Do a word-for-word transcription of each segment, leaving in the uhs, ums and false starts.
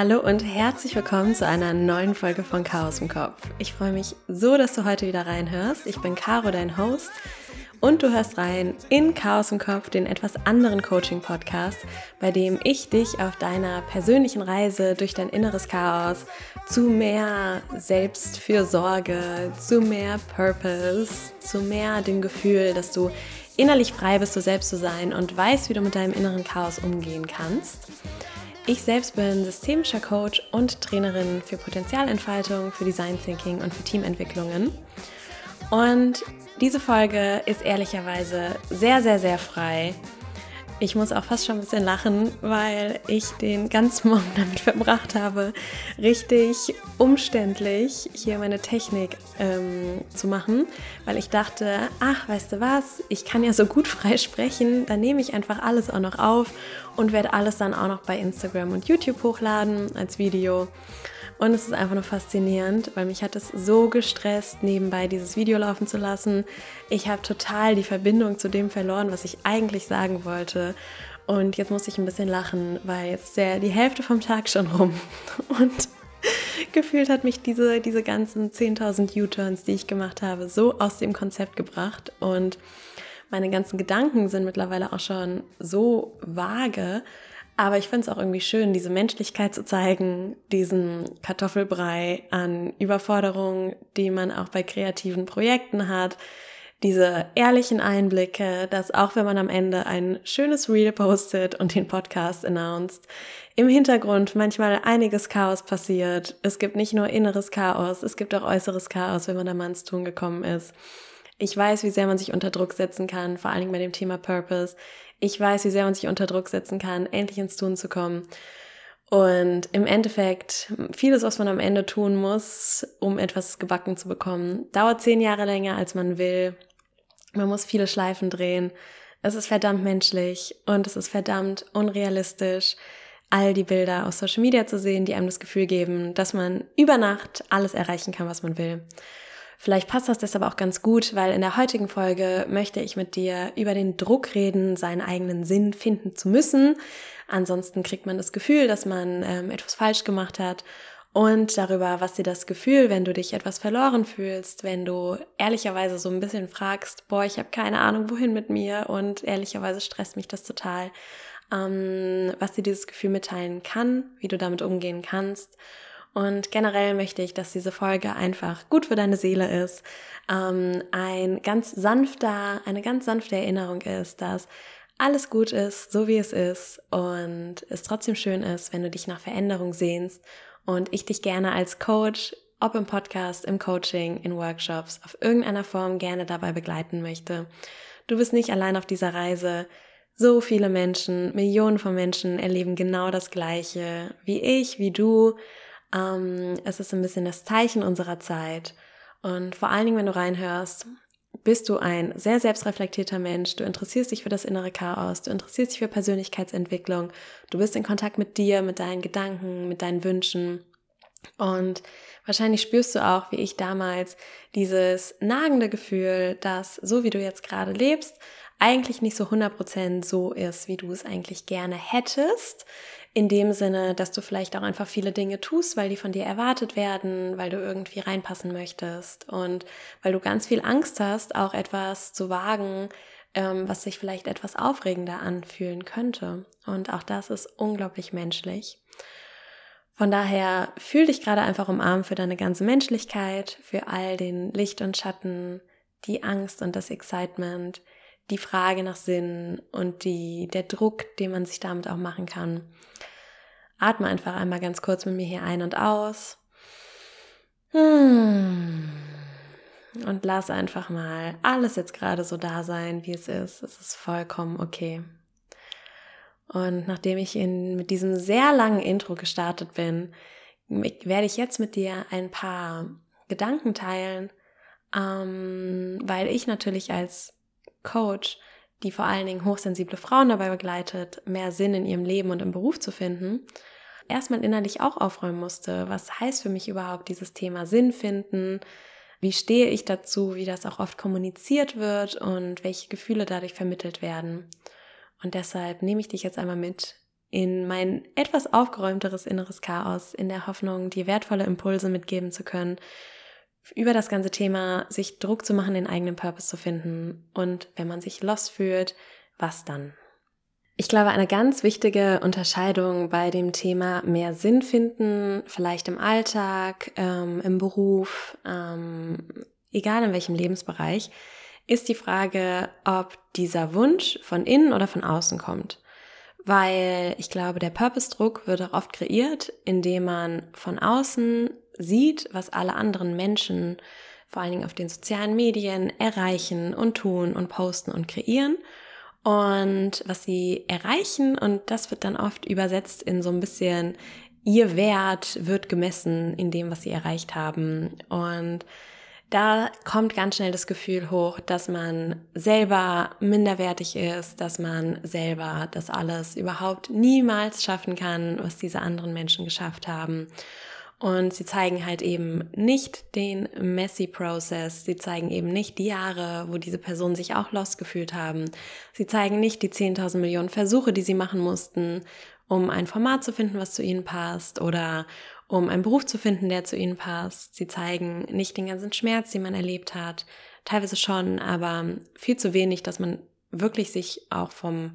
Hallo und herzlich willkommen zu einer neuen Folge von Chaos im Kopf. Ich freue mich so, dass du heute wieder reinhörst. Ich bin Caro, dein Host, und du hörst rein in Chaos im Kopf, den etwas anderen Coaching-Podcast, bei dem ich dich auf deiner persönlichen Reise durch dein inneres Chaos zu mehr Selbstfürsorge, zu mehr Purpose, zu mehr dem Gefühl, dass du innerlich frei bist, du selbst zu sein und weißt, wie du mit deinem inneren Chaos umgehen kannst. Ich selbst bin systemischer Coach und Trainerin für Potenzialentfaltung, für Design Thinking und für Teamentwicklungen. Und diese Folge ist ehrlicherweise sehr, sehr, sehr frei. Ich muss auch fast schon ein bisschen lachen, weil ich den ganzen Morgen damit verbracht habe, richtig umständlich hier meine Technik ähm, zu machen, weil ich dachte, ach, weißt du was, ich kann ja so gut frei sprechen, dann nehme ich einfach alles auch noch auf und werde alles dann auch noch bei Instagram und YouTube hochladen als Video. Und es ist einfach nur faszinierend, weil mich hat es so gestresst, nebenbei dieses Video laufen zu lassen. Ich habe total die Verbindung zu dem verloren, was ich eigentlich sagen wollte. Und jetzt muss ich ein bisschen lachen, weil jetzt ist ja die Hälfte vom Tag schon rum. Und gefühlt hat mich diese, diese ganzen zehntausend U-Turns, die ich gemacht habe, so aus dem Konzept gebracht. Und meine ganzen Gedanken sind mittlerweile auch schon so vage. Aber ich finde es auch irgendwie schön, diese Menschlichkeit zu zeigen, diesen Kartoffelbrei an Überforderungen, die man auch bei kreativen Projekten hat, diese ehrlichen Einblicke, dass auch wenn man am Ende ein schönes Reel postet und den Podcast announced, im Hintergrund manchmal einiges Chaos passiert. Es gibt nicht nur inneres Chaos, es gibt auch äußeres Chaos, wenn man da mal ins Tun gekommen ist. Ich weiß, wie sehr man sich unter Druck setzen kann, vor allen Dingen bei dem Thema Purpose. Ich weiß, wie sehr man sich unter Druck setzen kann, endlich ins Tun zu kommen. Und im Endeffekt, vieles, was man am Ende tun muss, um etwas gebacken zu bekommen, dauert zehn Jahre länger, als man will. Man muss viele Schleifen drehen. Es ist verdammt menschlich und es ist verdammt unrealistisch, all die Bilder aus Social Media zu sehen, die einem das Gefühl geben, dass man über Nacht alles erreichen kann, was man will. Vielleicht passt das deshalb auch ganz gut, weil in der heutigen Folge möchte ich mit dir über den Druck reden, seinen eigenen Sinn finden zu müssen. Ansonsten kriegt man das Gefühl, dass man ähm, etwas falsch gemacht hat, und darüber, was dir das Gefühl, wenn du dich etwas verloren fühlst, wenn du ehrlicherweise so ein bisschen fragst, boah, ich habe keine Ahnung, wohin mit mir, und ehrlicherweise stresst mich das total, ähm, was dir dieses Gefühl mitteilen kann, wie du damit umgehen kannst. Und generell möchte ich, dass diese Folge einfach gut für deine Seele ist, ähm, ein ganz sanfter, eine ganz sanfte Erinnerung ist, dass alles gut ist, so wie es ist, und es trotzdem schön ist, wenn du dich nach Veränderung sehnst und ich dich gerne als Coach, ob im Podcast, im Coaching, in Workshops, auf irgendeiner Form gerne dabei begleiten möchte. Du bist nicht allein auf dieser Reise. So viele Menschen, Millionen von Menschen erleben genau das Gleiche wie ich, wie du. Um, es ist ein bisschen das Zeichen unserer Zeit, und vor allen Dingen, wenn du reinhörst, bist du ein sehr selbstreflektierter Mensch, du interessierst dich für das innere Chaos, du interessierst dich für Persönlichkeitsentwicklung, du bist in Kontakt mit dir, mit deinen Gedanken, mit deinen Wünschen, und wahrscheinlich spürst du auch, wie ich damals, dieses nagende Gefühl, dass so wie du jetzt gerade lebst, eigentlich nicht so hundert Prozent so ist, wie du es eigentlich gerne hättest. In dem Sinne, dass du vielleicht auch einfach viele Dinge tust, weil die von dir erwartet werden, weil du irgendwie reinpassen möchtest und weil du ganz viel Angst hast, auch etwas zu wagen, ähm, was sich vielleicht etwas aufregender anfühlen könnte. Und auch das ist unglaublich menschlich. Von daher fühl dich gerade einfach umarmt für deine ganze Menschlichkeit, für all den Licht und Schatten, die Angst und das Excitement, die Frage nach Sinn und die, der Druck, den man sich damit auch machen kann. Atme einfach einmal ganz kurz mit mir hier ein und aus. Und lass einfach mal alles jetzt gerade so da sein, wie es ist. Es ist vollkommen okay. Und nachdem ich in, mit diesem sehr langen Intro gestartet bin, werde ich jetzt mit dir ein paar Gedanken teilen, ähm, weil ich natürlich als Coach, die vor allen Dingen hochsensible Frauen dabei begleitet, mehr Sinn in ihrem Leben und im Beruf zu finden, erstmal innerlich auch aufräumen musste, was heißt für mich überhaupt dieses Thema Sinn finden, wie stehe ich dazu, wie das auch oft kommuniziert wird und welche Gefühle dadurch vermittelt werden. Und deshalb nehme ich dich jetzt einmal mit in mein etwas aufgeräumteres inneres Chaos, in der Hoffnung, dir wertvolle Impulse mitgeben zu können, über das ganze Thema sich Druck zu machen, den eigenen Purpose zu finden und wenn man sich lost fühlt, was dann? Ich glaube, eine ganz wichtige Unterscheidung bei dem Thema mehr Sinn finden, vielleicht im Alltag, ähm, im Beruf, ähm, egal in welchem Lebensbereich, ist die Frage, ob dieser Wunsch von innen oder von außen kommt. Weil ich glaube, der Purpose-Druck wird auch oft kreiert, indem man von außen sieht, was alle anderen Menschen, vor allen Dingen auf den sozialen Medien, erreichen und tun und posten und kreieren und was sie erreichen. Und das wird dann oft übersetzt in so ein bisschen, ihr Wert wird gemessen in dem, was sie erreicht haben. Und da kommt ganz schnell das Gefühl hoch, dass man selber minderwertig ist, dass man selber das alles überhaupt niemals schaffen kann, was diese anderen Menschen geschafft haben. Und sie zeigen halt eben nicht den messy Process, sie zeigen eben nicht die Jahre, wo diese Personen sich auch lost gefühlt haben. Sie zeigen nicht die zehntausend Millionen Versuche, die sie machen mussten, um ein Format zu finden, was zu ihnen passt oder um einen Beruf zu finden, der zu ihnen passt. Sie zeigen nicht den ganzen Schmerz, den man erlebt hat, teilweise schon, aber viel zu wenig, dass man wirklich sich auch vom,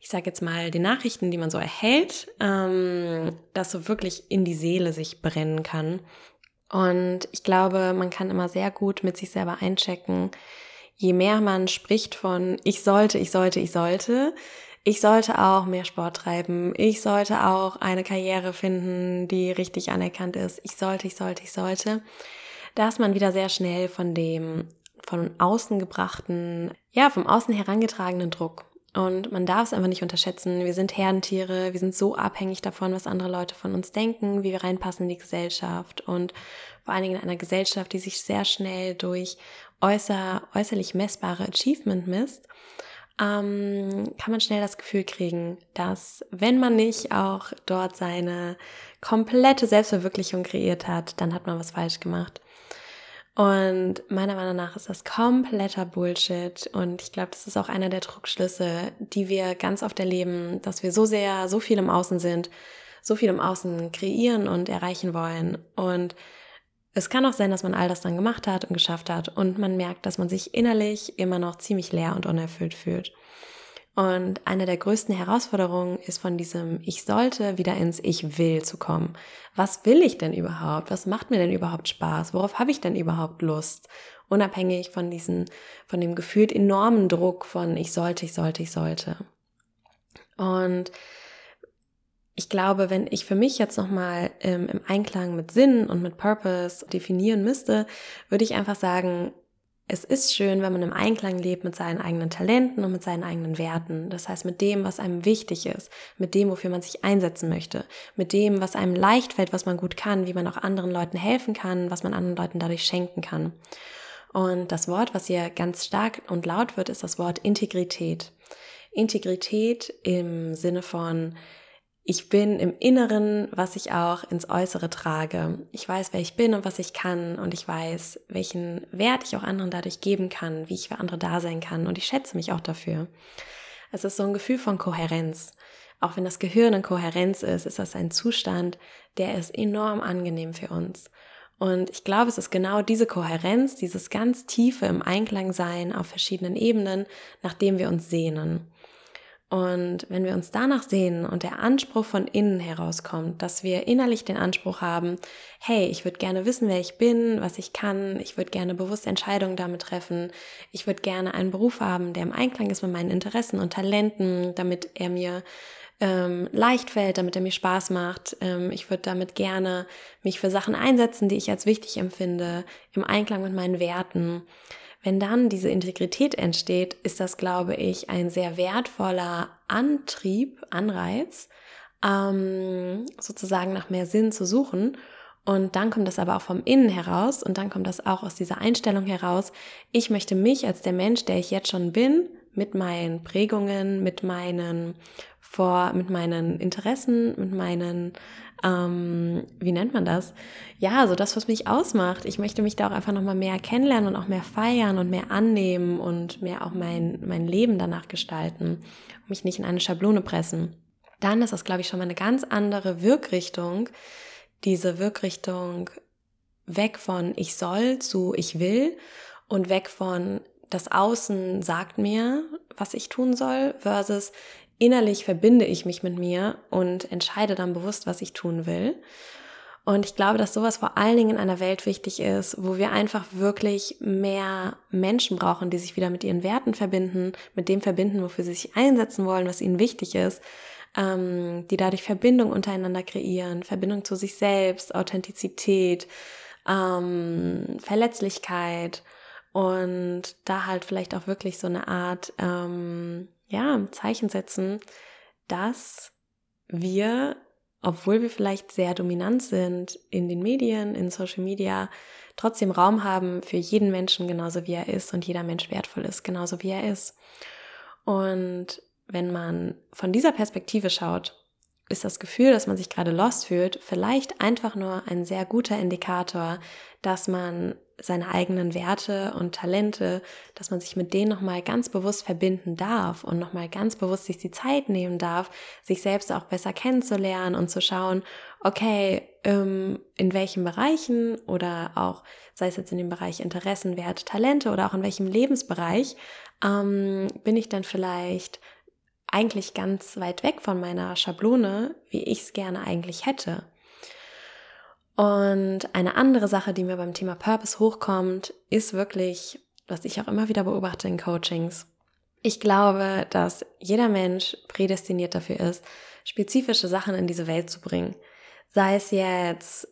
ich sage jetzt mal, den Nachrichten, die man so erhält, ähm, dass so wirklich in die Seele sich brennen kann. Und ich glaube, man kann immer sehr gut mit sich selber einchecken, je mehr man spricht von ich sollte, ich sollte, ich sollte, ich sollte auch mehr Sport treiben, ich sollte auch eine Karriere finden, die richtig anerkannt ist, ich sollte, ich sollte, ich sollte, dass man wieder sehr schnell von dem von außen gebrachten, ja, vom außen herangetragenen Druck. Und man darf es einfach nicht unterschätzen. Wir sind Herdentiere, wir sind so abhängig davon, was andere Leute von uns denken, wie wir reinpassen in die Gesellschaft und vor allen Dingen in einer Gesellschaft, die sich sehr schnell durch äußer, äußerlich messbare Achievement misst, ähm, kann man schnell das Gefühl kriegen, dass wenn man nicht auch dort seine komplette Selbstverwirklichung kreiert hat, dann hat man was falsch gemacht. Und meiner Meinung nach ist das kompletter Bullshit und ich glaube, das ist auch einer der Druckschlüsse, die wir ganz oft erleben, dass wir so sehr, so viel im Außen sind, so viel im Außen kreieren und erreichen wollen. Und es kann auch sein, dass man all das dann gemacht hat und geschafft hat und man merkt, dass man sich innerlich immer noch ziemlich leer und unerfüllt fühlt. Und eine der größten Herausforderungen ist von diesem Ich sollte wieder ins Ich will zu kommen. Was will ich denn überhaupt? Was macht mir denn überhaupt Spaß? Worauf habe ich denn überhaupt Lust? Unabhängig von diesem, von dem gefühlt enormen Druck von Ich sollte, ich sollte, ich sollte. Und ich glaube, wenn ich für mich jetzt nochmal ähm, im Einklang mit Sinn und mit Purpose definieren müsste, würde ich einfach sagen, es ist schön, wenn man im Einklang lebt mit seinen eigenen Talenten und mit seinen eigenen Werten. Das heißt, mit dem, was einem wichtig ist, mit dem, wofür man sich einsetzen möchte, mit dem, was einem leicht fällt, was man gut kann, wie man auch anderen Leuten helfen kann, was man anderen Leuten dadurch schenken kann. Und das Wort, was hier ganz stark und laut wird, ist das Wort Integrität. Integrität im Sinne von, ich bin im Inneren, was ich auch ins Äußere trage. Ich weiß, wer ich bin und was ich kann und ich weiß, welchen Wert ich auch anderen dadurch geben kann, wie ich für andere da sein kann und ich schätze mich auch dafür. Es ist so ein Gefühl von Kohärenz. Auch wenn das Gehirn in Kohärenz ist, ist das ein Zustand, der ist enorm angenehm für uns. Und ich glaube, es ist genau diese Kohärenz, dieses ganz tiefe im Einklang sein auf verschiedenen Ebenen, nach dem wir uns sehnen. Und wenn wir uns danach sehnen und der Anspruch von innen herauskommt, dass wir innerlich den Anspruch haben, hey, ich würde gerne wissen, wer ich bin, was ich kann, ich würde gerne bewusst Entscheidungen damit treffen, ich würde gerne einen Beruf haben, der im Einklang ist mit meinen Interessen und Talenten, damit er mir ähm, leicht fällt, damit er mir Spaß macht, ähm, ich würde damit gerne mich für Sachen einsetzen, die ich als wichtig empfinde, im Einklang mit meinen Werten. Wenn dann diese Integrität entsteht, ist das, glaube ich, ein sehr wertvoller Antrieb, Anreiz, ähm, sozusagen nach mehr Sinn zu suchen. Und dann kommt das aber auch vom Innen heraus und dann kommt das auch aus dieser Einstellung heraus, ich möchte mich als der Mensch, der ich jetzt schon bin, mit meinen Prägungen, mit meinen Vor-, mit meinen Interessen, mit meinen, ähm, wie nennt man das? Ja, so das, was mich ausmacht. Ich möchte mich da auch einfach nochmal mehr kennenlernen und auch mehr feiern und mehr annehmen und mehr auch mein, mein Leben danach gestalten und mich nicht in eine Schablone pressen. dann ist das, glaube ich, schon mal eine ganz andere Wirkrichtung, diese Wirkrichtung weg von ich soll zu ich will und weg von das Außen sagt mir, was ich tun soll, versus innerlich verbinde ich mich mit mir und entscheide dann bewusst, was ich tun will. Und ich glaube, dass sowas vor allen Dingen in einer Welt wichtig ist, wo wir einfach wirklich mehr Menschen brauchen, die sich wieder mit ihren Werten verbinden, mit dem verbinden, wofür sie sich einsetzen wollen, was ihnen wichtig ist, ähm, die dadurch Verbindung untereinander kreieren, Verbindung zu sich selbst, Authentizität, ähm, Verletzlichkeit und da halt vielleicht auch wirklich so eine Art ähm, ja, Zeichen setzen, dass wir, obwohl wir vielleicht sehr dominant sind in den Medien, in Social Media, trotzdem Raum haben für jeden Menschen, genauso wie er ist und jeder Mensch wertvoll ist, genauso wie er ist. Und wenn man von dieser Perspektive schaut, ist das Gefühl, dass man sich gerade lost fühlt, vielleicht einfach nur ein sehr guter Indikator, dass man seine eigenen Werte und Talente, dass man sich mit denen nochmal ganz bewusst verbinden darf und nochmal ganz bewusst sich die Zeit nehmen darf, sich selbst auch besser kennenzulernen und zu schauen, okay, in welchen Bereichen oder auch, sei es jetzt in dem Bereich Interessen, Werte, Talente oder auch in welchem Lebensbereich, ähm, bin ich dann vielleicht eigentlich ganz weit weg von meiner Schablone, wie ich es gerne eigentlich hätte. Und eine andere Sache, die mir beim Thema Purpose hochkommt, ist wirklich, was ich auch immer wieder beobachte in Coachings. Ich glaube, dass jeder Mensch prädestiniert dafür ist, spezifische Sachen in diese Welt zu bringen. Sei es jetzt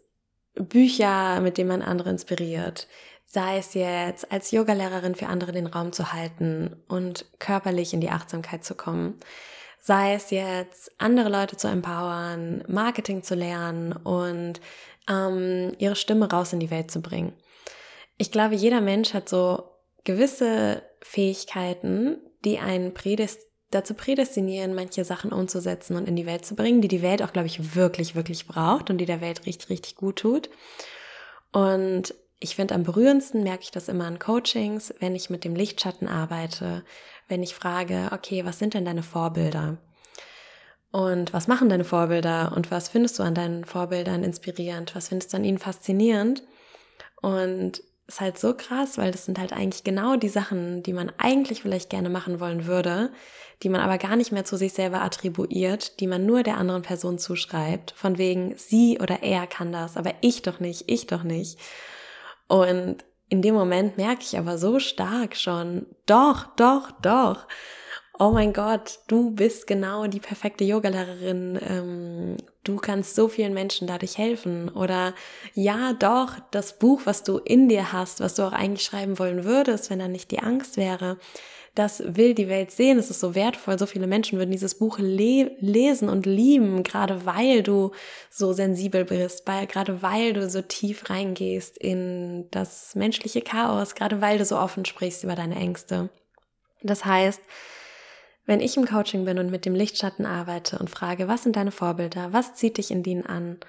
Bücher, mit denen man andere inspiriert, sei es jetzt als Yogalehrerin für andere den Raum zu halten und körperlich in die Achtsamkeit zu kommen. Sei es jetzt, andere Leute zu empowern, Marketing zu lernen und ähm, ihre Stimme raus in die Welt zu bringen. Ich glaube, jeder Mensch hat so gewisse Fähigkeiten, die einen prädest- dazu prädestinieren, manche Sachen umzusetzen und in die Welt zu bringen, die die Welt auch, glaube ich, wirklich, wirklich braucht und die der Welt richtig, richtig gut tut. Und ich finde, am berührendsten merke ich das immer in Coachings, wenn ich mit dem Lichtschatten arbeite, wenn ich frage, okay, was sind denn deine Vorbilder? Und was machen deine Vorbilder? Und was findest du an deinen Vorbildern inspirierend? Was findest du an ihnen faszinierend? Und es ist halt so krass, weil das sind halt eigentlich genau die Sachen, die man eigentlich vielleicht gerne machen wollen würde, die man aber gar nicht mehr zu sich selber attribuiert, die man nur der anderen Person zuschreibt, von wegen sie oder er kann das, aber ich doch nicht, ich doch nicht. Und in dem Moment merke ich aber so stark schon, doch, doch, doch, oh mein Gott, du bist genau die perfekte Yogalehrerin, ähm, du kannst so vielen Menschen dadurch helfen. Oder ja, doch, das Buch, was du in dir hast, was du auch eigentlich schreiben wollen würdest, wenn da nicht die Angst wäre, das will die Welt sehen, es ist so wertvoll, so viele Menschen würden dieses Buch le- lesen und lieben, gerade weil du so sensibel bist, weil, gerade weil du so tief reingehst in das menschliche Chaos, gerade weil du so offen sprichst über deine Ängste. Das heißt, wenn ich im Coaching bin und mit dem Lichtschatten arbeite und frage, was sind deine Vorbilder, was zieht dich in denen an?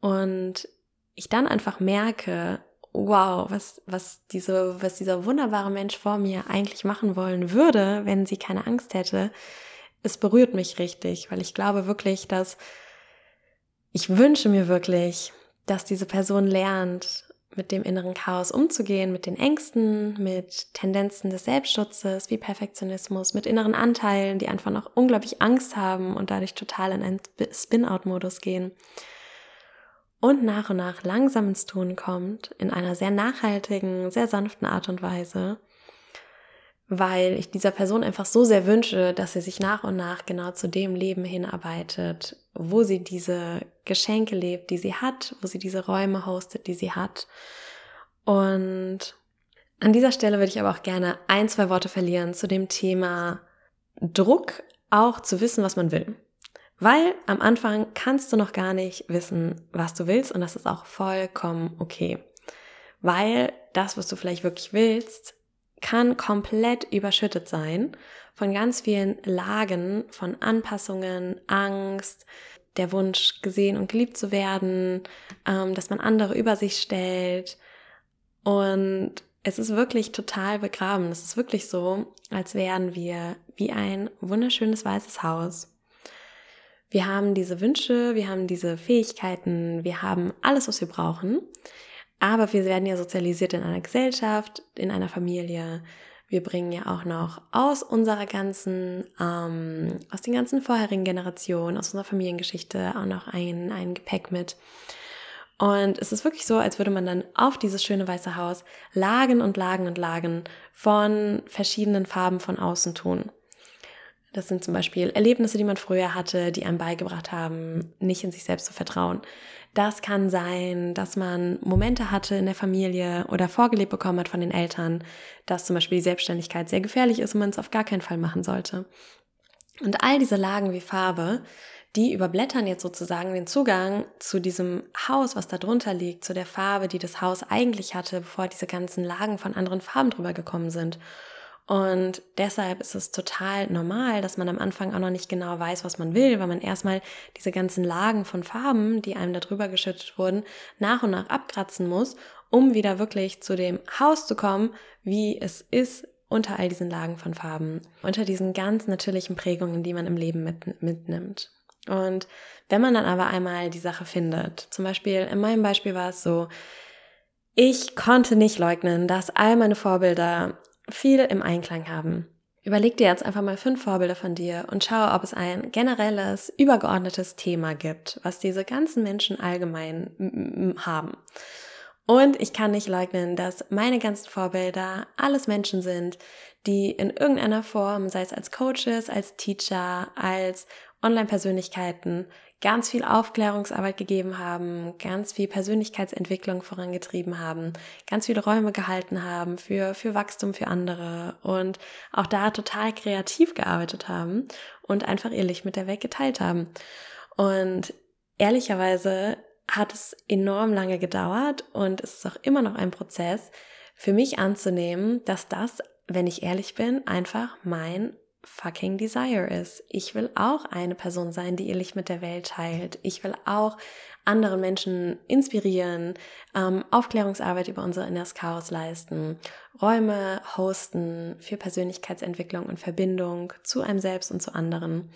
Und ich dann einfach merke, wow, was, was, diese, was dieser wunderbare Mensch vor mir eigentlich machen wollen würde, wenn sie keine Angst hätte, es berührt mich richtig, weil ich glaube wirklich, dass ich wünsche mir wirklich, dass diese Person lernt, mit dem inneren Chaos umzugehen, mit den Ängsten, mit Tendenzen des Selbstschutzes, wie Perfektionismus, mit inneren Anteilen, die einfach noch unglaublich Angst haben und dadurch total in einen Spin-out-Modus gehen. Und nach und nach langsam ins Tun kommt, in einer sehr nachhaltigen, sehr sanften Art und Weise, weil ich dieser Person einfach so sehr wünsche, dass sie sich nach und nach genau zu dem Leben hinarbeitet, wo sie diese Geschenke lebt, die sie hat, wo sie diese Räume hostet, die sie hat. Und an dieser Stelle würde ich aber auch gerne ein, zwei Worte verlieren zu dem Thema Druck, auch zu wissen, was man will. Weil am Anfang kannst du noch gar nicht wissen, was du willst und das ist auch vollkommen okay. Weil das, was du vielleicht wirklich willst, kann komplett überschüttet sein von ganz vielen Lagen, von Anpassungen, Angst, der Wunsch, gesehen und geliebt zu werden, dass man andere über sich stellt und es ist wirklich total begraben. Es ist wirklich so, als wären wir wie ein wunderschönes weißes Haus. Wir haben diese Wünsche, wir haben diese Fähigkeiten, wir haben alles, was wir brauchen. Aber wir werden ja sozialisiert in einer Gesellschaft, in einer Familie. Wir bringen ja auch noch aus unserer ganzen, ähm, aus den ganzen vorherigen Generationen, aus unserer Familiengeschichte auch noch ein, ein Gepäck mit. Und es ist wirklich so, als würde man dann auf dieses schöne weiße Haus Lagen und Lagen und Lagen von verschiedenen Farben von außen tun. Das sind zum Beispiel Erlebnisse, die man früher hatte, die einem beigebracht haben, nicht in sich selbst zu vertrauen. Das kann sein, dass man Momente hatte in der Familie oder vorgelebt bekommen hat von den Eltern, dass zum Beispiel die Selbstständigkeit sehr gefährlich ist und man es auf gar keinen Fall machen sollte. Und all diese Lagen wie Farbe, die überblättern jetzt sozusagen den Zugang zu diesem Haus, was da drunter liegt, zu der Farbe, die das Haus eigentlich hatte, bevor diese ganzen Lagen von anderen Farben drüber gekommen sind. Und deshalb ist es total normal, dass man am Anfang auch noch nicht genau weiß, was man will, weil man erstmal diese ganzen Lagen von Farben, die einem da drüber geschüttet wurden, nach und nach abkratzen muss, um wieder wirklich zu dem Haus zu kommen, wie es ist unter all diesen Lagen von Farben, unter diesen ganz natürlichen Prägungen, die man im Leben mit, mitnimmt. Und wenn man dann aber einmal die Sache findet, zum Beispiel in meinem Beispiel war es so, ich konnte nicht leugnen, dass all meine Vorbilder viel im Einklang haben. Überleg dir jetzt einfach mal fünf Vorbilder von dir und schaue, ob es ein generelles, übergeordnetes Thema gibt, was diese ganzen Menschen allgemein haben. Und ich kann nicht leugnen, dass meine ganzen Vorbilder alles Menschen sind, die in irgendeiner Form, sei es als Coaches, als Teacher, als Online-Persönlichkeiten, ganz viel Aufklärungsarbeit gegeben haben, ganz viel Persönlichkeitsentwicklung vorangetrieben haben, ganz viele Räume gehalten haben für, für Wachstum für andere und auch da total kreativ gearbeitet haben und einfach ihr Licht mit der Welt geteilt haben. Und ehrlicherweise hat es enorm lange gedauert und es ist auch immer noch ein Prozess, für mich anzunehmen, dass das, wenn ich ehrlich bin, einfach mein fucking Desire ist. Ich will auch eine Person sein, die ihr Licht mit der Welt teilt. Ich will auch andere Menschen inspirieren, ähm, Aufklärungsarbeit über unser inneres Chaos leisten, Räume hosten für Persönlichkeitsentwicklung und Verbindung zu einem selbst und zu anderen.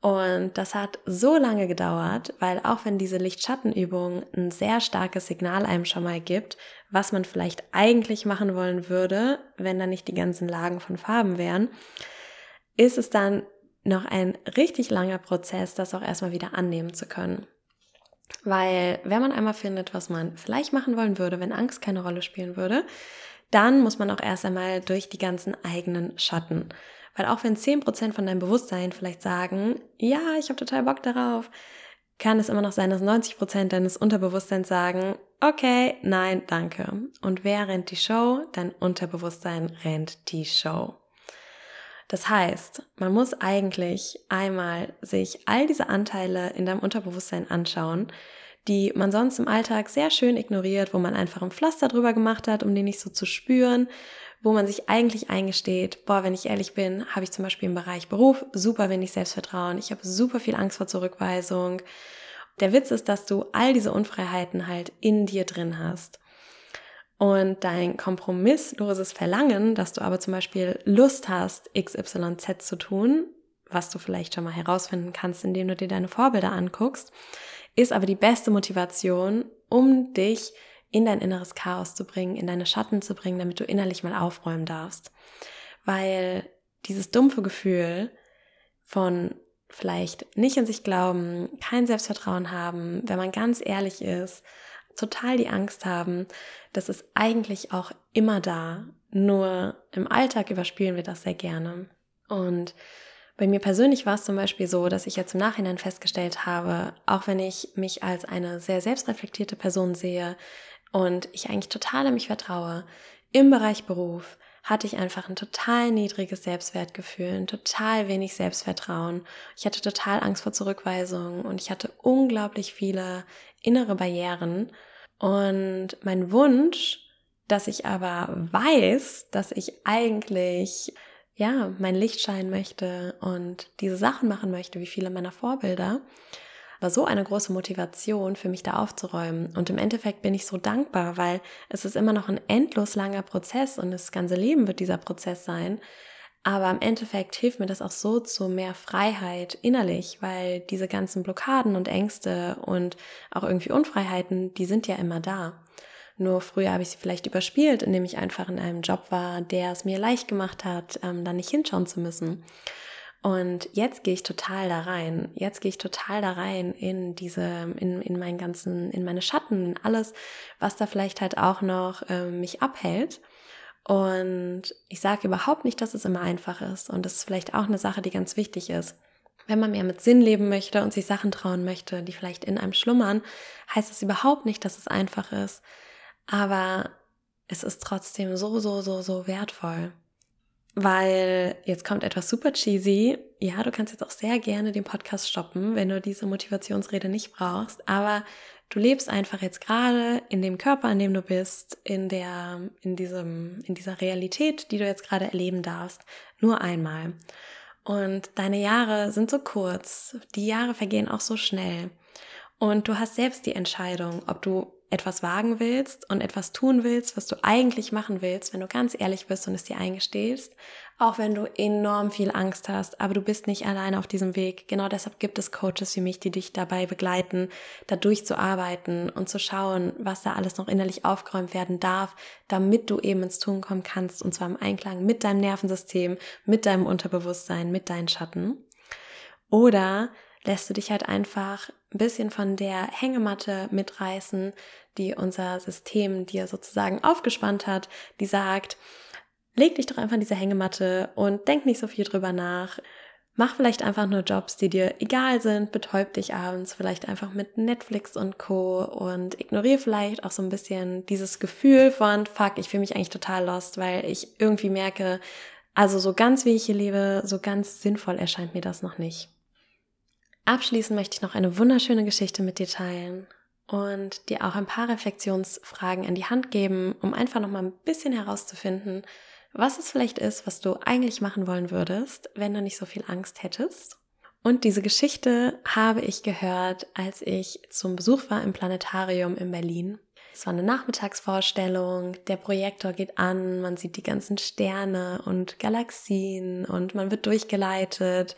Und das hat so lange gedauert, weil auch wenn diese Lichtschattenübung ein sehr starkes Signal einem schon mal gibt, was man vielleicht eigentlich machen wollen würde, wenn da nicht die ganzen Lagen von Farben wären, ist es dann noch ein richtig langer Prozess, das auch erstmal wieder annehmen zu können. Weil wenn man einmal findet, was man vielleicht machen wollen würde, wenn Angst keine Rolle spielen würde, dann muss man auch erst einmal durch die ganzen eigenen Schatten. Weil auch wenn zehn Prozent von deinem Bewusstsein vielleicht sagen, ja, ich habe total Bock darauf, kann es immer noch sein, dass neunzig Prozent deines Unterbewusstseins sagen, okay, nein, danke. Und wer rennt die Show? Dein Unterbewusstsein rennt die Show. Das heißt, man muss eigentlich einmal sich all diese Anteile in deinem Unterbewusstsein anschauen, die man sonst im Alltag sehr schön ignoriert, wo man einfach ein Pflaster drüber gemacht hat, um die nicht so zu spüren, wo man sich eigentlich eingesteht, boah, wenn ich ehrlich bin, habe ich zum Beispiel im Bereich Beruf super wenig Selbstvertrauen, ich habe super viel Angst vor Zurückweisung. Der Witz ist, dass du all diese Unfreiheiten halt in dir drin hast. Und dein kompromissloses Verlangen, dass du aber zum Beispiel Lust hast, X Y Z zu tun, was du vielleicht schon mal herausfinden kannst, indem du dir deine Vorbilder anguckst, ist aber die beste Motivation, um dich in dein inneres Chaos zu bringen, in deine Schatten zu bringen, damit du innerlich mal aufräumen darfst. Weil dieses dumpfe Gefühl von vielleicht nicht an sich glauben, kein Selbstvertrauen haben, wenn man ganz ehrlich ist, total die Angst haben, das ist eigentlich auch immer da. Nur im Alltag überspielen wir das sehr gerne. Und bei mir persönlich war es zum Beispiel so, dass ich jetzt im Nachhinein festgestellt habe, auch wenn ich mich als eine sehr selbstreflektierte Person sehe und ich eigentlich total an mich vertraue, im Bereich Beruf hatte ich einfach ein total niedriges Selbstwertgefühl, ein total wenig Selbstvertrauen. Ich hatte total Angst vor Zurückweisung und ich hatte unglaublich viele innere Barrieren. Und mein Wunsch, dass ich aber weiß, dass ich eigentlich ja mein Licht scheinen möchte und diese Sachen machen möchte, wie viele meiner Vorbilder, war so eine große Motivation für mich da aufzuräumen. Und im Endeffekt bin ich so dankbar, weil es ist immer noch ein endlos langer Prozess und das ganze Leben wird dieser Prozess sein. Aber im Endeffekt hilft mir das auch so zu mehr Freiheit innerlich, weil diese ganzen Blockaden und Ängste und auch irgendwie Unfreiheiten, die sind ja immer da. Nur früher habe ich sie vielleicht überspielt, indem ich einfach in einem Job war, der es mir leicht gemacht hat, ähm, da nicht hinschauen zu müssen. Und jetzt gehe ich total da rein. Jetzt gehe ich total da rein in diese, in, in meinen ganzen, in meine Schatten, in alles, was da vielleicht halt auch noch äh, mich abhält. Und ich sage überhaupt nicht, dass es immer einfach ist. Und das ist vielleicht auch eine Sache, die ganz wichtig ist. Wenn man mehr mit Sinn leben möchte und sich Sachen trauen möchte, die vielleicht in einem schlummern, heißt es überhaupt nicht, dass es einfach ist. Aber es ist trotzdem so, so, so, so wertvoll. Weil jetzt kommt etwas super cheesy. Ja, du kannst jetzt auch sehr gerne den Podcast stoppen, wenn du diese Motivationsrede nicht brauchst. Aber du lebst einfach jetzt gerade in dem Körper, in dem du bist, in der, in diesem, in dieser Realität, die du jetzt gerade erleben darfst, nur einmal. Und deine Jahre sind so kurz. Die Jahre vergehen auch so schnell. Und du hast selbst die Entscheidung, ob du etwas wagen willst und etwas tun willst, was du eigentlich machen willst, wenn du ganz ehrlich bist und es dir eingestehst, auch wenn du enorm viel Angst hast, aber du bist nicht alleine auf diesem Weg. Genau deshalb gibt es Coaches wie mich, die dich dabei begleiten, da durchzuarbeiten und zu schauen, was da alles noch innerlich aufgeräumt werden darf, damit du eben ins Tun kommen kannst, und zwar im Einklang mit deinem Nervensystem, mit deinem Unterbewusstsein, mit deinen Schatten. Oder lässt du dich halt einfach ein bisschen von der Hängematte mitreißen, die unser System dir sozusagen aufgespannt hat, die sagt, leg dich doch einfach in diese Hängematte und denk nicht so viel drüber nach. Mach vielleicht einfach nur Jobs, die dir egal sind, betäub dich abends vielleicht einfach mit Netflix und Co. und ignoriere vielleicht auch so ein bisschen dieses Gefühl von, fuck, ich fühle mich eigentlich total lost, weil ich irgendwie merke, also so ganz wie ich hier lebe, so ganz sinnvoll erscheint mir das noch nicht. Abschließend möchte ich noch eine wunderschöne Geschichte mit dir teilen und dir auch ein paar Reflexionsfragen an die Hand geben, um einfach nochmal ein bisschen herauszufinden, was es vielleicht ist, was du eigentlich machen wollen würdest, wenn du nicht so viel Angst hättest. Und diese Geschichte habe ich gehört, als ich zum Besuch war im Planetarium in Berlin. Es war eine Nachmittagsvorstellung, der Projektor geht an, man sieht die ganzen Sterne und Galaxien und man wird durchgeleitet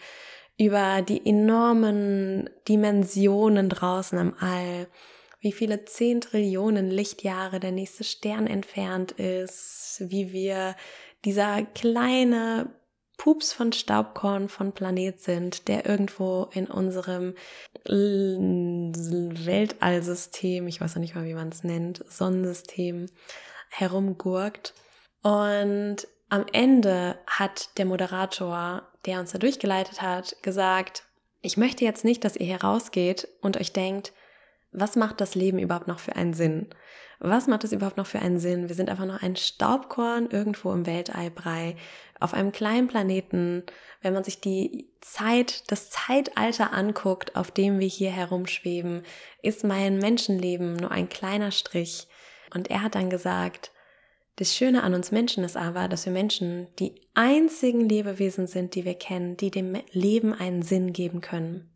über die enormen Dimensionen draußen im All, wie viele zehn Trillionen Lichtjahre der nächste Stern entfernt ist, wie wir dieser kleine Pups von Staubkorn von Planet sind, der irgendwo in unserem Weltallsystem, ich weiß noch nicht mal, wie man es nennt, Sonnensystem herumgurkt. Und am Ende hat der Moderator, der uns da durchgeleitet hat, gesagt, ich möchte jetzt nicht, dass ihr hier rausgeht und euch denkt, was macht das Leben überhaupt noch für einen Sinn? Was macht es überhaupt noch für einen Sinn? Wir sind einfach nur ein Staubkorn irgendwo im Weltallbrei, auf einem kleinen Planeten. Wenn man sich die Zeit, das Zeitalter anguckt, auf dem wir hier herumschweben, ist mein Menschenleben nur ein kleiner Strich. Und er hat dann gesagt, das Schöne an uns Menschen ist aber, dass wir Menschen die einzigen Lebewesen sind, die wir kennen, die dem Leben einen Sinn geben können,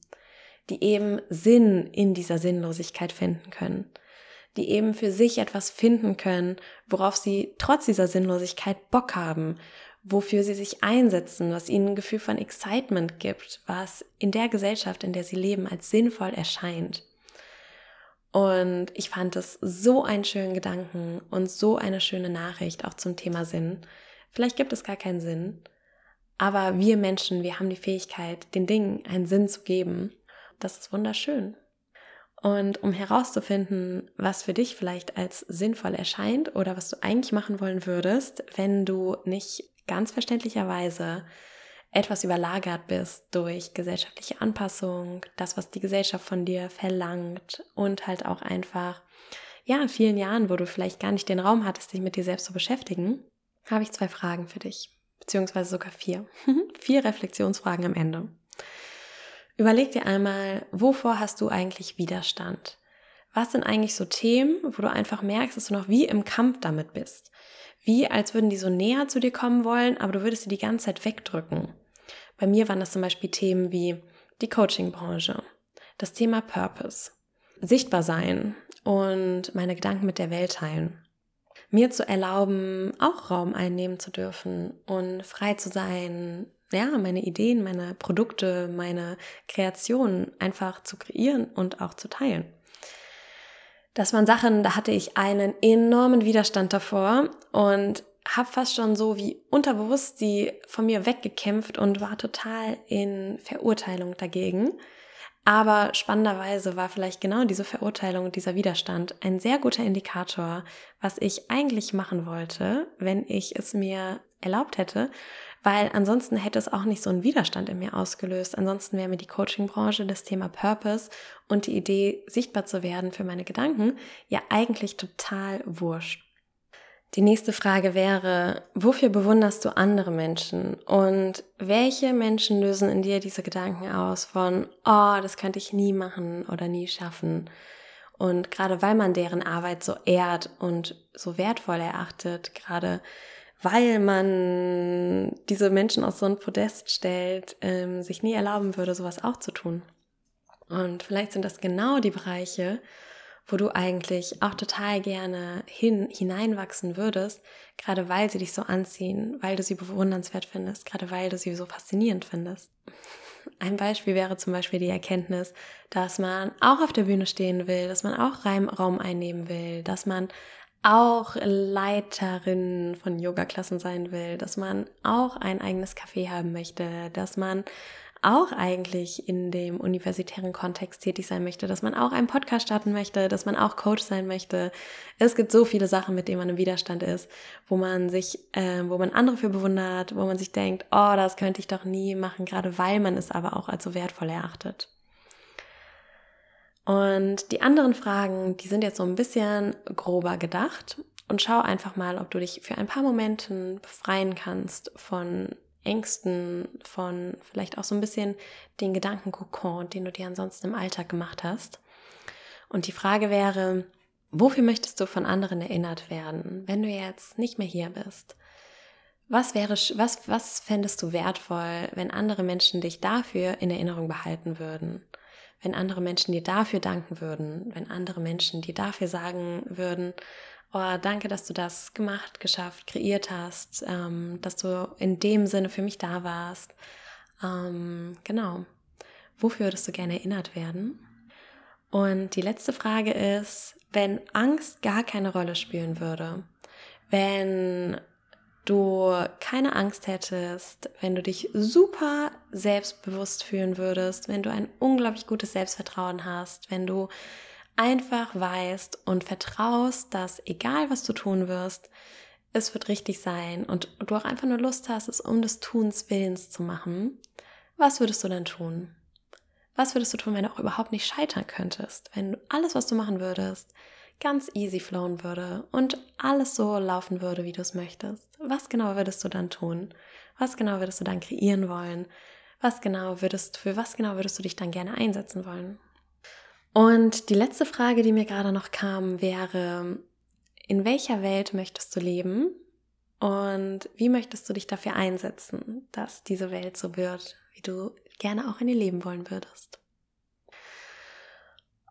die eben Sinn in dieser Sinnlosigkeit finden können, die eben für sich etwas finden können, worauf sie trotz dieser Sinnlosigkeit Bock haben, wofür sie sich einsetzen, was ihnen ein Gefühl von Excitement gibt, was in der Gesellschaft, in der sie leben, als sinnvoll erscheint. Und ich fand es so einen schönen Gedanken und so eine schöne Nachricht auch zum Thema Sinn. Vielleicht gibt es gar keinen Sinn, aber wir Menschen, wir haben die Fähigkeit, den Dingen einen Sinn zu geben. Das ist wunderschön. Und um herauszufinden, was für dich vielleicht als sinnvoll erscheint oder was du eigentlich machen wollen würdest, wenn du nicht ganz verständlicherweise etwas überlagert bist durch gesellschaftliche Anpassung, das, was die Gesellschaft von dir verlangt, und halt auch einfach, ja, in vielen Jahren, wo du vielleicht gar nicht den Raum hattest, dich mit dir selbst zu beschäftigen, habe ich zwei Fragen für dich, beziehungsweise sogar vier. Vier Reflexionsfragen am Ende. Überleg dir einmal, wovor hast du eigentlich Widerstand? Was sind eigentlich so Themen, wo du einfach merkst, dass du noch wie im Kampf damit bist? Wie, als würden die so näher zu dir kommen wollen, aber du würdest sie die ganze Zeit wegdrücken. Bei mir waren das zum Beispiel Themen wie die Coaching-Branche, das Thema Purpose, sichtbar sein und meine Gedanken mit der Welt teilen. mir zu erlauben, auch Raum einnehmen zu dürfen und frei zu sein, ja, meine Ideen, meine Produkte, meine Kreationen einfach zu kreieren und auch zu teilen. Das waren Sachen, da hatte ich einen enormen Widerstand davor und habe fast schon so wie unterbewusst sie von mir weggekämpft und war total in Verurteilung dagegen. Aber spannenderweise war vielleicht genau diese Verurteilung, dieser Widerstand ein sehr guter Indikator, was ich eigentlich machen wollte, wenn ich es mir erlaubt hätte, weil ansonsten hätte es auch nicht so einen Widerstand in mir ausgelöst. Ansonsten wäre mir die Coaching-Branche, das Thema Purpose und die Idee, sichtbar zu werden für meine Gedanken, ja eigentlich total wurscht. Die nächste Frage wäre, wofür bewunderst du andere Menschen und welche Menschen lösen in dir diese Gedanken aus von, oh, das könnte ich nie machen oder nie schaffen? Und gerade weil man deren Arbeit so ehrt und so wertvoll erachtet, gerade weil man diese Menschen auf so ein Podest stellt, ähm, sich nie erlauben würde, sowas auch zu tun. Und vielleicht sind das genau die Bereiche, wo du eigentlich auch total gerne hin, hineinwachsen würdest, gerade weil sie dich so anziehen, weil du sie bewundernswert findest, gerade weil du sie so faszinierend findest. Ein Beispiel wäre zum Beispiel die Erkenntnis, dass man auch auf der Bühne stehen will, dass man auch Raum einnehmen will, dass man auch Leiterin von Yoga-Klassen sein will, dass man auch ein eigenes Café haben möchte, dass man auch eigentlich in dem universitären Kontext tätig sein möchte, dass man auch einen Podcast starten möchte, dass man auch Coach sein möchte. Es gibt so viele Sachen, mit denen man im Widerstand ist, wo man sich, äh, wo man andere für bewundert, wo man sich denkt, oh, das könnte ich doch nie machen, gerade weil man es aber auch als so wertvoll erachtet. Und die anderen Fragen, die sind jetzt so ein bisschen grober gedacht und schau einfach mal, ob du dich für ein paar Momente befreien kannst von Ängsten, von vielleicht auch so ein bisschen den Gedankenkokon, den du dir ansonsten im Alltag gemacht hast. Und die Frage wäre, wofür möchtest du von anderen erinnert werden, wenn du jetzt nicht mehr hier bist? Was wäre, was, was fändest du wertvoll, wenn andere Menschen dich dafür in Erinnerung behalten würden? Wenn andere Menschen dir dafür danken würden? Wenn andere Menschen dir dafür sagen würden, oh, danke, dass du das gemacht, geschafft, kreiert hast, ähm, dass du in dem Sinne für mich da warst. Ähm, genau. Wofür würdest du gerne erinnert werden? Und die letzte Frage ist, wenn Angst gar keine Rolle spielen würde, wenn du keine Angst hättest, wenn du dich super selbstbewusst fühlen würdest, wenn du ein unglaublich gutes Selbstvertrauen hast, wenn du einfach weißt und vertraust, dass egal was du tun wirst, es wird richtig sein und du auch einfach nur Lust hast, es um des Tuns Willens zu machen, was würdest du dann tun? Was würdest du tun, wenn du auch überhaupt nicht scheitern könntest? Wenn du alles, was du machen würdest, ganz easy flowen würde und alles so laufen würde, wie du es möchtest? Was genau würdest du dann tun? Was genau würdest du dann kreieren wollen? Was genau würdest, für was genau würdest du dich dann gerne einsetzen wollen? Und die letzte Frage, die mir gerade noch kam, wäre, in welcher Welt möchtest du leben und wie möchtest du dich dafür einsetzen, dass diese Welt so wird, wie du gerne auch in ihr leben wollen würdest?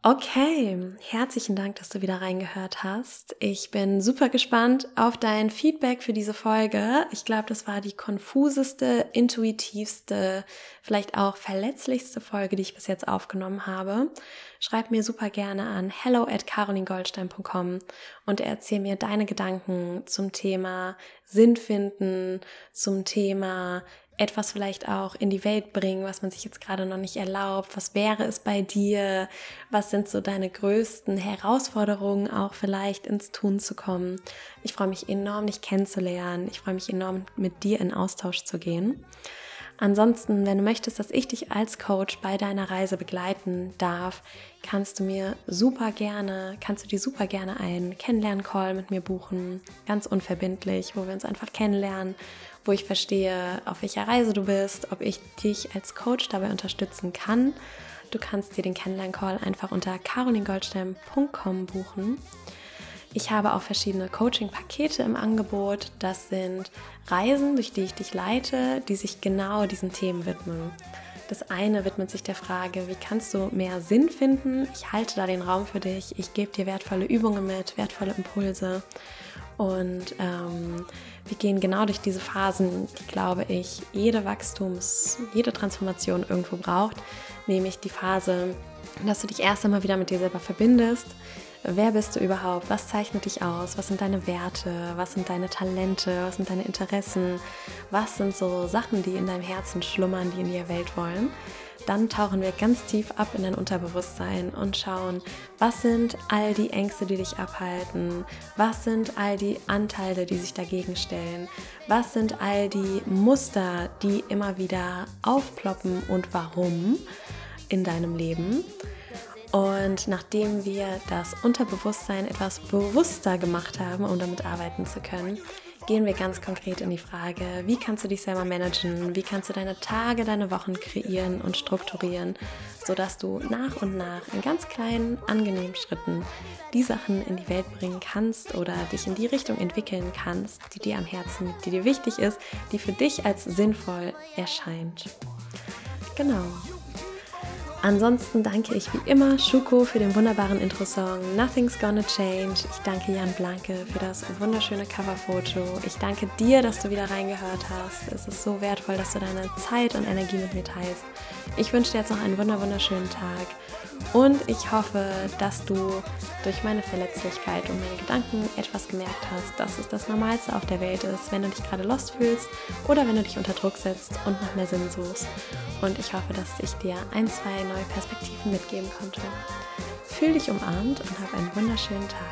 Okay, herzlichen Dank, dass du wieder reingehört hast. Ich bin super gespannt auf dein Feedback für diese Folge. Ich glaube, das war die konfuseste, intuitivste, vielleicht auch verletzlichste Folge, die ich bis jetzt aufgenommen habe. Schreib mir super gerne an hello at karolingoldstein punkt com und erzähl mir deine Gedanken zum Thema Sinn finden, zum Thema etwas vielleicht auch in die Welt bringen, was man sich jetzt gerade noch nicht erlaubt. Was wäre es bei dir? Was sind so deine größten Herausforderungen, auch vielleicht ins Tun zu kommen? Ich freue mich enorm, dich kennenzulernen. Ich freue mich enorm, mit dir in Austausch zu gehen. Ansonsten, wenn du möchtest, dass ich dich als Coach bei deiner Reise begleiten darf, kannst du mir super gerne, kannst du dir super gerne einen Kennenlern-Call mit mir buchen, ganz unverbindlich, wo wir uns einfach kennenlernen, wo ich verstehe, auf welcher Reise du bist, ob ich dich als Coach dabei unterstützen kann. Du kannst dir den Kennenlern-Call einfach unter karolingoldstein punkt com buchen. Ich habe auch verschiedene Coaching-Pakete im Angebot. Das sind Reisen, durch die ich dich leite, die sich genau diesen Themen widmen. Das eine widmet sich der Frage, wie kannst du mehr Sinn finden? Ich halte da den Raum für dich. Ich gebe dir wertvolle Übungen mit, wertvolle Impulse. Und ähm, wir gehen genau durch diese Phasen, die, glaube ich, jede Wachstums-, jede Transformation irgendwo braucht, nämlich die Phase, dass du dich erst einmal wieder mit dir selber verbindest. Wer bist du überhaupt? Was zeichnet dich aus? Was sind deine Werte? Was sind deine Talente? Was sind deine Interessen? Was sind so Sachen, die in deinem Herzen schlummern, die in die Welt wollen? Dann tauchen wir ganz tief ab in dein Unterbewusstsein und schauen, was sind all die Ängste, die dich abhalten? Was sind all die Anteile, die sich dagegen stellen? Was sind all die Muster, die immer wieder aufploppen und warum in deinem Leben? Und nachdem wir das Unterbewusstsein etwas bewusster gemacht haben, um damit arbeiten zu können, gehen wir ganz konkret in die Frage, wie kannst du dich selber managen, wie kannst du deine Tage, deine Wochen kreieren und strukturieren, sodass du nach und nach in ganz kleinen, angenehmen Schritten die Sachen in die Welt bringen kannst oder dich in die Richtung entwickeln kannst, die dir am Herzen liegt, die dir wichtig ist, die für dich als sinnvoll erscheint. Genau. Ansonsten danke ich wie immer Schuko für den wunderbaren Intro-Song Nothing's Gonna Change. Ich danke Jan Blanke für das wunderschöne Coverfoto. Ich danke dir, dass du wieder reingehört hast. Es ist so wertvoll, dass du deine Zeit und Energie mit mir teilst. Ich wünsche dir jetzt noch einen wunderschönen Tag und ich hoffe, dass du durch meine Verletzlichkeit und meine Gedanken etwas gemerkt hast, dass es das Normalste auf der Welt ist, wenn du dich gerade lost fühlst oder wenn du dich unter Druck setzt und nach mehr Sinn suchst. Und ich hoffe, dass ich dir ein, zwei neue Perspektiven mitgeben konnte. Fühl dich umarmt und hab einen wunderschönen Tag.